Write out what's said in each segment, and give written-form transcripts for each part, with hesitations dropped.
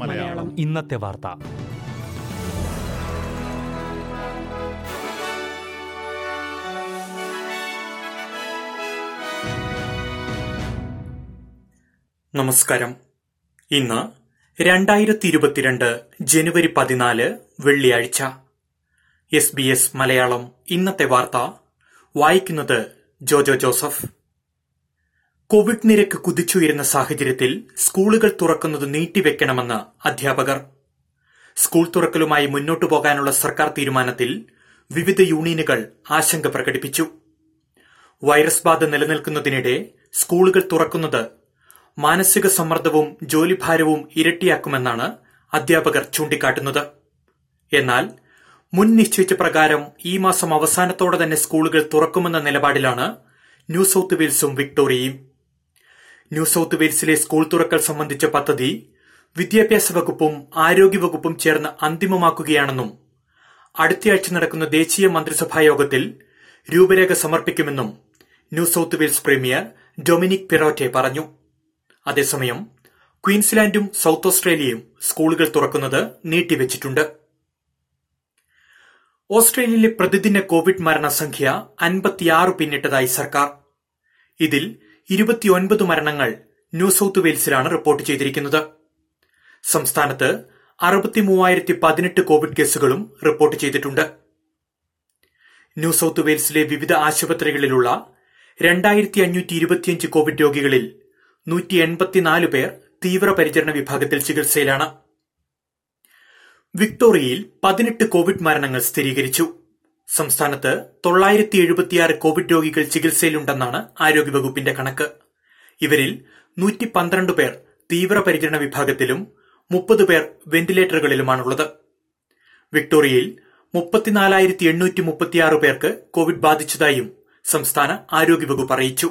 മലയാളം ഇന്നത്തെ വാർത്ത. നമസ്കാരം. ഇന്ന് 2022 ജനുവരി 14 വെള്ളിയാഴ്ച. SBS മലയാളം ഇന്നത്തെ വാർത്ത വായിക്കുന്നത് ജോജോ ജോസഫ്. കോവിഡ് നിരക്ക് കുതിച്ചുയരുന്ന സാഹചര്യത്തിൽ സ്കൂളുകൾ തുറക്കുന്നത് നീട്ടിവെക്കണമെന്ന് അധ്യാപകർ. സ്കൂൾ തുറക്കലുമായി മുന്നോട്ടു പോകാനുള്ള സർക്കാർ തീരുമാനത്തിൽ വിവിധ യൂണിയനുകൾ ആശങ്ക പ്രകടിപ്പിച്ചു. വൈറസ് ബാധ നിലനിൽക്കുന്നതിനിടെ സ്കൂളുകൾ തുറക്കുന്നത് മാനസിക സമ്മർദ്ദവും ജോലിഭാരവും ഇരട്ടിയാക്കുമെന്നാണ് അധ്യാപകർ ചൂണ്ടിക്കാട്ടുന്നത്. എന്നാൽ മുൻ നിശ്ചയിച്ച പ്രകാരം ഈ മാസം അവസാനത്തോടെ തന്നെ സ്കൂളുകൾ തുറക്കുമെന്ന നിലപാടിലാണ് ന്യൂ സൌത്ത് വെയിൽസും വിക്ടോറിയയും. ന്യൂ സൌത്ത് വെയിൽസിലെ സ്കൂൾ തുറക്കൽ സംബന്ധിച്ച പദ്ധതി വിദ്യാഭ്യാസ വകുപ്പും ആരോഗ്യവകുപ്പും ചേർന്ന് അന്തിമമാക്കുകയാണെന്നും അടുത്തയാഴ്ച നടക്കുന്ന ദേശീയ മന്ത്രിസഭാ യോഗത്തിൽ രൂപരേഖ സമർപ്പിക്കുമെന്നും New South Wales premier Dominic Perrottet പറഞ്ഞു. അതേസമയം ക്വീൻസ്ലാൻഡും സൌത്ത് ഓസ്ട്രേലിയയും സ്കൂളുകൾ തുറക്കുന്നത് നീട്ടിവെച്ചിട്ടുണ്ട്. ഓസ്ട്രേലിയയിലെ പ്രതിദിന കോവിഡ് മരണസംഖ്യ 56 പിന്നിട്ടതായി സർക്കാർ. ഇതിൽ 29 മരണങ്ങൾ ന്യൂ സൌത്ത് വെയിൽസിലാണ് റിപ്പോർട്ട് ചെയ്തിരിക്കുന്നത്. സംസ്ഥാനത്ത് 63,018 കോവിഡ് കേസുകളും റിപ്പോർട്ട് ചെയ്തിട്ടുണ്ട്. ന്യൂ സൌത്ത് വെയിൽസിലെ വിവിധ ആശുപത്രികളിലുള്ള 2,525 കോവിഡ് രോഗികളിൽ 184 പേർ തീവ്രപരിചരണ വിഭാഗത്തിൽ ചികിത്സയിലാണ്. വിക്ടോറിയയിൽ 18 കോവിഡ് മരണങ്ങൾ സ്ഥിരീകരിച്ചു. സംസ്ഥാനത്ത് 976 കോവിഡ് രോഗികൾ ചികിത്സയിലുണ്ടെന്നാണ് ആരോഗ്യവകുപ്പിന്റെ കണക്ക്. ഇവരിൽ 112 പേർ തീവ്രപരിചരണ വിഭാഗത്തിലും 30 പേർ വെന്റിലേറ്ററുകളിലുമാണുള്ളത്. വിക്ടോറിയയിൽ 34,836 പേർക്ക് കോവിഡ് ബാധിച്ചതായും സംസ്ഥാന ആരോഗ്യവകുപ്പ് അറിയിച്ചു.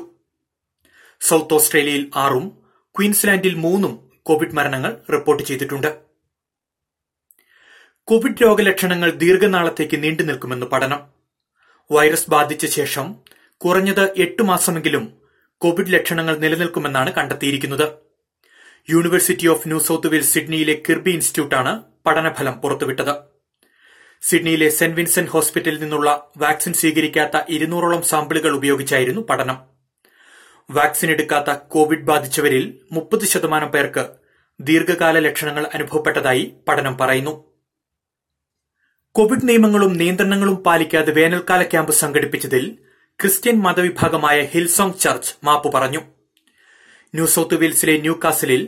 സൌത്ത് ഓസ്ട്രേലിയയിൽ 6 ക്വീൻസ്ലാൻഡിൽ 3 കോവിഡ് മരണങ്ങൾ റിപ്പോർട്ട് ചെയ്തിട്ടുണ്ട്. കോവിഡ് രോഗലക്ഷണങ്ങൾ ദീർഘനാളത്തേക്ക് നീണ്ടു നിൽക്കുമെന്ന് പഠനം. വൈറസ് ബാധിച്ച ശേഷം കുറഞ്ഞത് 8 മാസമെങ്കിലും കോവിഡ് ലക്ഷണങ്ങൾ നിലനിൽക്കുമെന്നാണ് കണ്ടെത്തിയിരിക്കുന്നത്. University of New South Wales സിഡ്നിയിലെ കിർബി ഇൻസ്റ്റിറ്റ്യൂട്ടാണ് പഠനഫലം പുറത്തുവിട്ടത്. സിഡ്നിയിലെ സെന്റ് വിൻസെന്റ് ഹോസ്പിറ്റലിൽ നിന്നുള്ള വാക്സിൻ സ്വീകരിക്കാത്ത 200 സാമ്പിളുകൾ ഉപയോഗിച്ചായിരുന്നു പഠനം. വാക്സിൻ എടുക്കാത്ത കോവിഡ് ബാധിച്ചവരിൽ 30% പേർക്ക് ദീർഘകാല ലക്ഷണങ്ങൾ അനുഭവപ്പെട്ടതായി പഠനം പറയുന്നു. കോവിഡ് നിയമങ്ങളും നിയന്ത്രണങ്ങളും പാലിക്കാതെ വേനൽക്കാല ക്യാമ്പ് സംഘടിപ്പിച്ചതിൽ ക്രിസ്ത്യൻ മതവിഭാഗമായ ഹിൽസോങ് ചർച്ച് മാപ്പ് പറഞ്ഞു. ന്യൂ സൌത്ത് വെയിൽസിലെ ന്യൂ കാസിലിൽ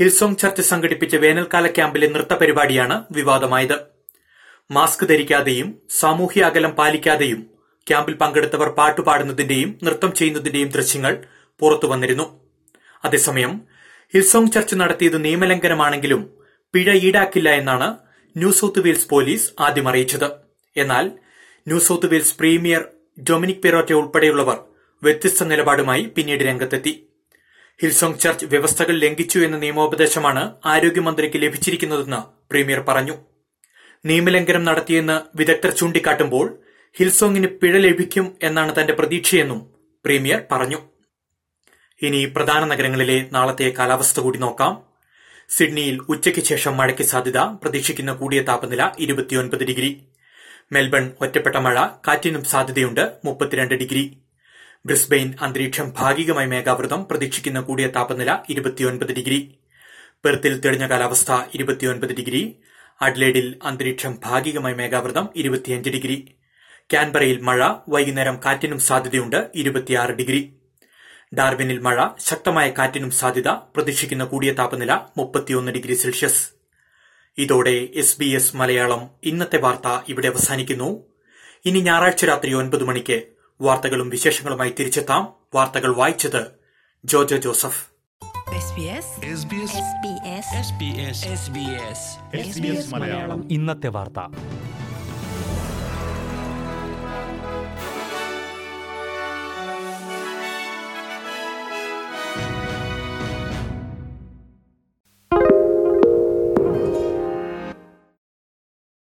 ഹിൽസോങ് ചർച്ച് സംഘടിപ്പിച്ച വേനൽക്കാല ക്യാമ്പിലെ നൃത്ത പരിപാടിയാണ് വിവാദമായത്. മാസ്ക് ധരിക്കാതെയും സാമൂഹ്യ അകലം പാലിക്കാതെയും ക്യാമ്പിൽ പങ്കെടുത്തവർ പാട്ടുപാടുന്നതിന്റെയും നൃത്തം ചെയ്യുന്നതിന്റെയും ദൃശ്യങ്ങൾ പുറത്തുവന്നിരുന്നു. അതേസമയം ഹിൽസോങ് ചർച്ച് നടത്തിയത് നിയമലംഘനമാണെങ്കിലും പിഴ ഈടാക്കില്ല എന്നാണ് ന്യൂ സൌത്ത് വെയിൽസ് പോലീസ് ആദ്യം അറിയിച്ചത്. എന്നാൽ New South Wales premier Dominic Perrottet ഉൾപ്പെടെയുള്ളവർ വ്യത്യസ്ത നിലപാടുമായി പിന്നീട് രംഗത്തെത്തി. ഹിൽസോങ് ചർച്ച് വ്യവസ്ഥകൾ ലംഘിച്ചു എന്ന നിയമോപദേശമാണ് ആരോഗ്യമന്ത്രിക്ക് ലഭിച്ചിരിക്കുന്നതെന്ന് പ്രീമിയർ പറഞ്ഞു. നിയമലംഘനം നടത്തിയെന്ന് വിദഗ്ധർ ചൂണ്ടിക്കാട്ടുമ്പോൾ ഹിൽസോങ്ങിന് പിഴ ലഭിക്കും എന്നാണ് തന്റെ പ്രതീക്ഷയെന്നും പ്രീമിയർ പറഞ്ഞു. ഇനി പ്രധാന നഗരങ്ങളിലെ നാളത്തെ കാലാവസ്ഥ കൂടി നോക്കാം. സിഡ്നിയിൽ ഉച്ചയ്ക്ക് ശേഷം മഴയ്ക്ക് സാധ്യത. പ്രതീക്ഷിക്കുന്ന കൂടിയ താപനില 29 ഡിഗ്രി. മെൽബൺ ഒറ്റപ്പെട്ട മഴ, കാറ്റിനും സാധ്യതയുണ്ട്, 32 ഡിഗ്രി. ബ്രിസ്ബെയിൻ അന്തരീക്ഷം ഭാഗികമായി മേഘാവൃതം. പ്രതീക്ഷിക്കുന്ന കൂടിയ താപനില 29 ഡിഗ്രി. പെർത്തിൽ തെളിഞ്ഞ കാലാവസ്ഥ, 29 ഡിഗ്രി. അഡ്ലേഡിൽ അന്തരീക്ഷം ഭാഗികമായി മേഘാവൃതം, 25 ഡിഗ്രി. കാൻബറയിൽ മഴ, വൈകുന്നേരം കാറ്റിനും സാധ്യതയുണ്ട്, 26 ഡിഗ്രി. ഡാർവിനിൽ മഴ, ശക്തമായ കാറ്റിനും സാധ്യത. പ്രതീക്ഷിക്കുന്ന കൂടിയ താപനില 31 ഡിഗ്രി സെൽഷ്യസ്. ഇതോടെ SBS മലയാളം ഇന്നത്തെ വാർത്ത ഇവിടെ അവസാനിക്കുന്നു. ഇനി ഞായറാഴ്ച രാത്രി 9 മണിക്ക് വാർത്തകളും വിശേഷങ്ങളുമായി തിരിച്ചെത്താം. വാർത്തകൾ വായിച്ചത് ജോജോ ജോസഫ്. ഇന്നത്തെ വാർത്ത.